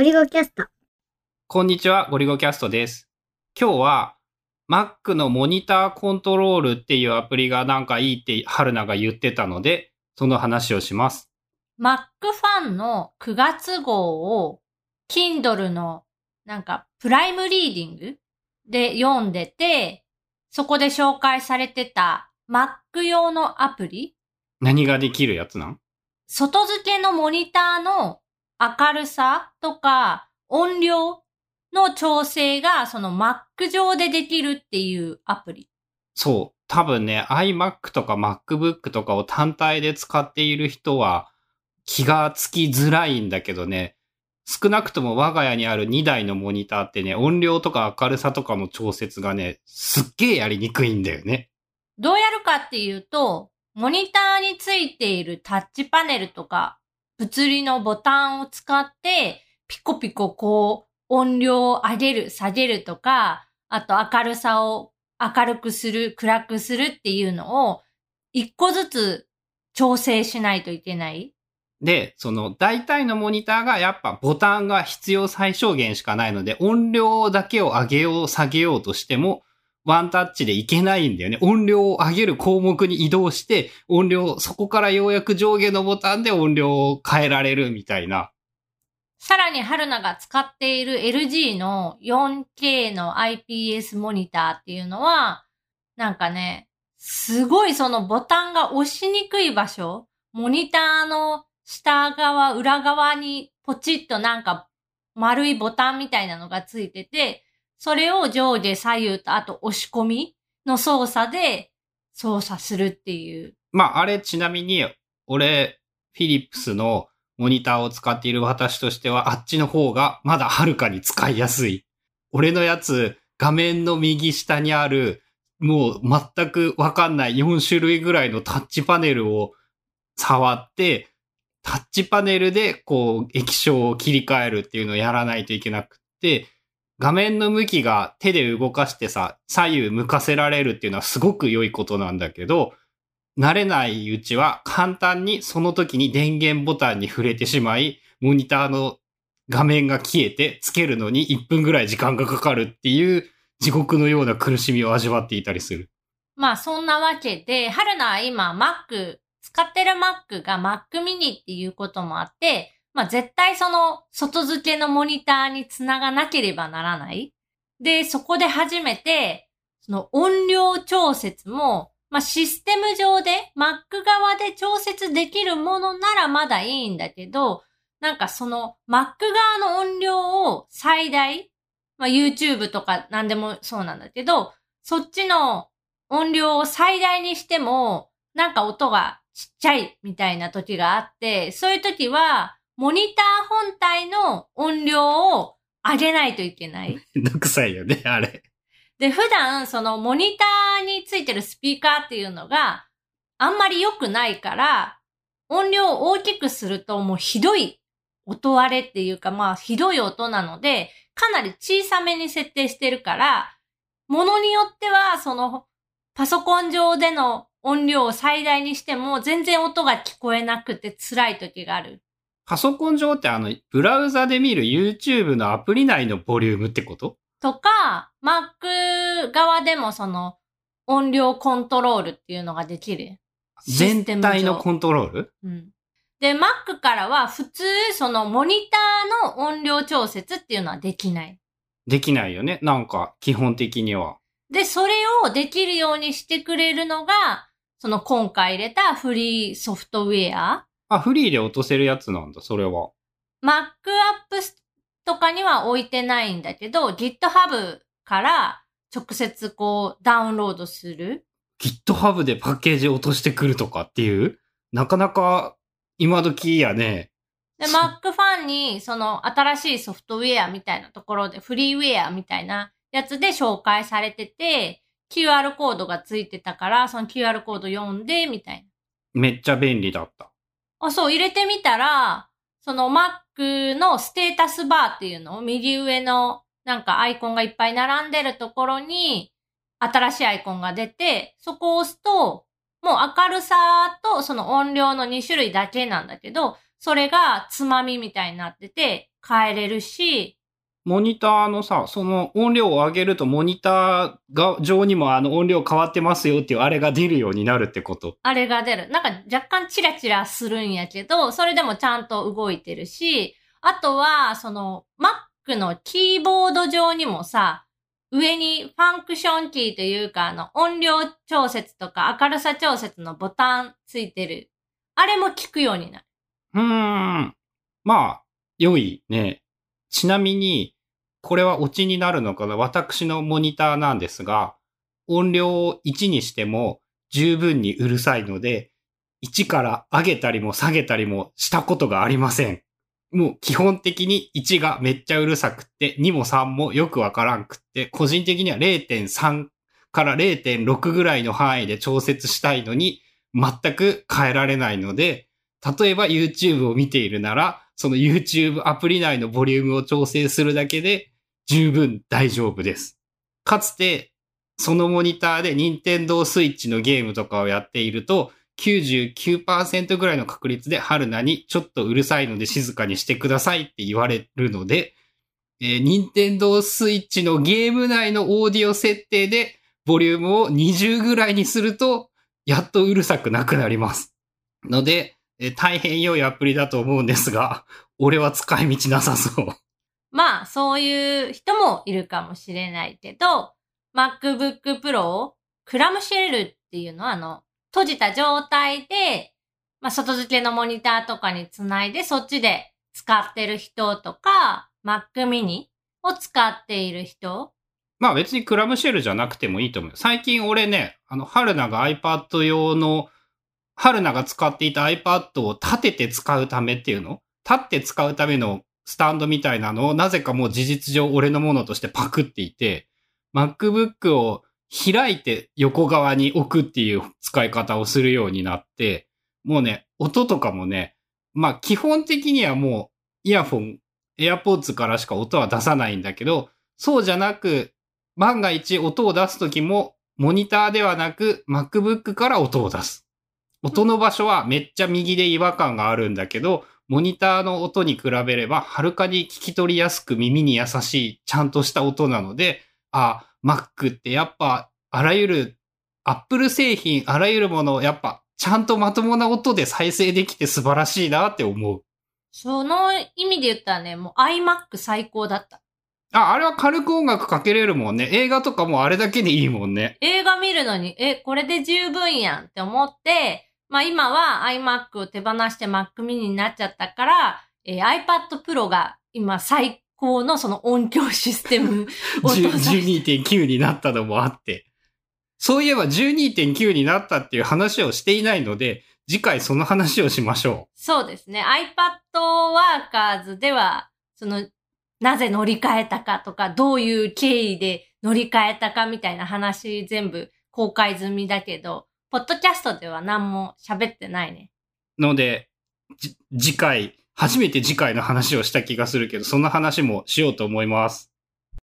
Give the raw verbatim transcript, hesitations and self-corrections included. ゴリゴキャスト。こんにちは、ゴリゴキャストです。今日は Mac のモニターコントロールっていうアプリがなんかいいって春菜が言ってたので、その話をします。Mac ファンのくがつ号を Kindle のなんかプライムリーディングで読んでて、そこで紹介されてた Mac 用のアプリ。何ができるやつなん？外付けのモニターの明るさとか音量の調整がその Mac 上でできるっていうアプリ。そう。多分ね、iMac とか MacBook とかを単体で使っている人は気がつきづらいんだけどね。少なくとも我が家にあるにだいのモニターってね、音量とか明るさとかの調節がね、すっげえやりにくいんだよね。どうやるかっていうと、モニターについているタッチパネルとか物理のボタンを使ってピコピコこう音量を上げる下げるとか、あと明るさを明るくする暗くするっていうのを一個ずつ調整しないといけない。で、その大体のモニターがやっぱボタンが必要最小限しかないので、音量だけを上げよう下げようとしてもワンタッチでいけないんだよね。音量を上げる項目に移動して、音量、そこからようやく上下のボタンで音量を変えられるみたいな。さらに春菜が使っている エルジー の よんケー の アイピーエス モニターっていうのは、なんかね、すごいそのボタンが押しにくい場所、モニターの下側、裏側にポチッとなんか丸いボタンみたいなのがついてて、それを上下左右とあと押し込みの操作で操作するっていう。まああれちなみに俺フィリップスのモニターを使っている私としてはあっちの方がまだはるかに使いやすい。俺のやつ画面の右下にあるもう全くわかんないよんしゅるいぐらいのタッチパネルを触ってタッチパネルでこう液晶を切り替えるっていうのをやらないといけなくって。画面の向きが手で動かしてさ、左右向かせられるっていうのはすごく良いことなんだけど、慣れないうちは簡単にその時に電源ボタンに触れてしまい、モニターの画面が消えてつけるのにいっぷんぐらい時間がかかるっていう地獄のような苦しみを味わっていたりする。まあそんなわけで、春菜は今 Mac、使ってる Mac が Mac mini っていうこともあって、まあ絶対その外付けのモニターにつながなければならない。で、そこで初めて、その音量調節も、まあシステム上で Mac 側で調節できるものならまだいいんだけど、なんかその Mac 側の音量を最大、まあ YouTube とか何でもそうなんだけど、そっちの音量を最大にしても、なんか音がちっちゃいみたいな時があって、そういう時は、モニター本体の音量を上げないといけない。めんどくさいよね、あれ。で、普段そのモニターについてるスピーカーっていうのがあんまり良くないから、音量を大きくするともうひどい音割れっていうか、まあひどい音なので、かなり小さめに設定してるから、ものによってはそのパソコン上での音量を最大にしても全然音が聞こえなくて辛い時がある。パソコン上ってあの、ブラウザで見る YouTube のアプリ内のボリュームってこと？とか、Mac 側でもその、音量コントロールっていうのができる。全体のコントロール？うん。で、Mac からは普通、そのモニターの音量調節っていうのはできない。できないよね。なんか、基本的には。で、それをできるようにしてくれるのが、その今回入れたフリーソフトウェア。あ、フリーで落とせるやつなんだ、それは。Mac Apps とかには置いてないんだけど、GitHub から直接こうダウンロードする。GitHub でパッケージ落としてくるとかっていう、なかなか今時やね。で、Mac ファンにその新しいソフトウェアみたいなところで、フリーウェアみたいなやつで紹介されてて、キューアール コードがついてたから、その キューアール コード読んで、みたいな。めっちゃ便利だった。あ、そう、入れてみたら、その Mac のステータスバーっていうのを右上のなんかアイコンがいっぱい並んでるところに新しいアイコンが出て、そこを押すと、もう明るさとその音量のにしゅるいだけなんだけど、それがつまみみたいになってて、変えれるし、モニターのさ、その音量を上げるとモニターが上にもあの音量変わってますよっていうあれが出るようになるってこと？あれが出る。なんか若干チラチラするんやけど、それでもちゃんと動いてるし、あとはその Mac のキーボード上にもさ、上にファンクションキーというか、あの音量調節とか明るさ調節のボタンついてる。あれも効くようになる。うーん。まあ、良いね。ちなみに、これはオチになるのかな？私のモニターなんですが、音量をいちにしても十分にうるさいので、いちから上げたりも下げたりもしたことがありません。もう基本的にいちがめっちゃうるさくって、にもさんもよくわからんくって、個人的には れいてんさん から れいてんろく ぐらいの範囲で調節したいのに、全く変えられないので、例えば YouTube を見ているなら、その YouTube アプリ内のボリュームを調整するだけで十分大丈夫です。かつて、そのモニターで Nintendo Switch のゲームとかをやっていると、きゅうじゅうきゅうパーセント ぐらいの確率で春菜にちょっとうるさいので静かにしてくださいって言われるので、えー、Nintendo Switch のゲーム内のオーディオ設定でボリュームをにじゅうぐらいにすると、やっとうるさくなくなります。ので、え大変良いアプリだと思うんですが、俺は使い道なさそう。まあ、そういう人もいるかもしれないけど、MacBook Pro をクラムシェルっていうのは、あの、閉じた状態で、まあ、外付けのモニターとかにつないで、そっちで使ってる人とか、Mac mini を使っている人。まあ、別にクラムシェルじゃなくてもいいと思う。最近俺ね、あの、春菜が iPad 用の春菜が使っていた iPad を立てて使うためっていうの？立って使うためのスタンドみたいなのをなぜかもう事実上俺のものとしてパクっていて、MacBook を開いて横側に置くっていう使い方をするようになって、もうね、音とかもね、まあ基本的にはもうイヤフォン、AirPods からしか音は出さないんだけど、そうじゃなく、万が一音を出すときもモニターではなく MacBook から音を出す。音の場所はめっちゃ右で違和感があるんだけど、モニターの音に比べればはるかに聞き取りやすく耳に優しいちゃんとした音なので、あ、Mac ってやっぱあらゆる Apple 製品あらゆるものをやっぱちゃんとまともな音で再生できて素晴らしいなって思う。その意味で言ったらね、もう iMac 最高だった。あ、あれは軽く音楽かけれるもんね。映画とかもあれだけでいいもんね。映画見るのに、え、これで十分やんって思って、まあ今は iMac を手放して Mac mini になっちゃったから、えー、iPad Pro が今最高のその音響システムを じゅうにてんきゅう になったのもあって。そういえば じゅうにてんきゅう になったっていう話をしていないので、次回その話をしましょう。そうですね。iPad Workers では、その、なぜ乗り換えたかとか、どういう経緯で乗り換えたかみたいな話全部公開済みだけど、ポッドキャストでは何も喋ってないね。ので、次回、初めて次回の話をした気がするけど、その話もしようと思います。